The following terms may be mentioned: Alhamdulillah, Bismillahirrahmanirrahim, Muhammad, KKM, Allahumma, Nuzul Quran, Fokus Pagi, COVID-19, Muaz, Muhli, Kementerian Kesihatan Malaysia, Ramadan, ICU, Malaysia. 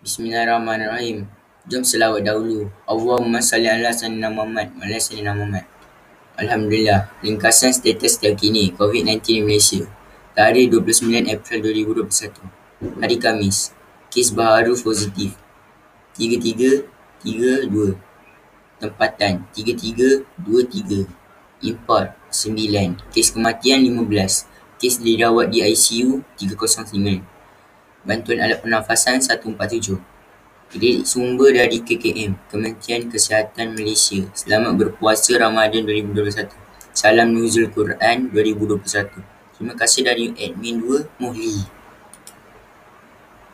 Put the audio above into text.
Bismillahirrahmanirrahim. Jom selawat dahulu. Allahumma salli ala sayyidina Muhammad wa ala sayyidina Muhammad. Alhamdulillah. Ringkasan status terkini COVID-19 di Malaysia. Tarikh 29 April 2021. Hari Khamis. Kes baharu positif 3332. Tempatan 3323. Import 9. Kes kematian 15. Kes dirawat di ICU 309. Bantuan alat pernafasan 147. Kredit sumber dari KKM, Kementerian Kesihatan Malaysia. Selamat berpuasa Ramadan 2021. Salam Nuzul Quran 2021. Terima kasih dari admin 2 Muhli.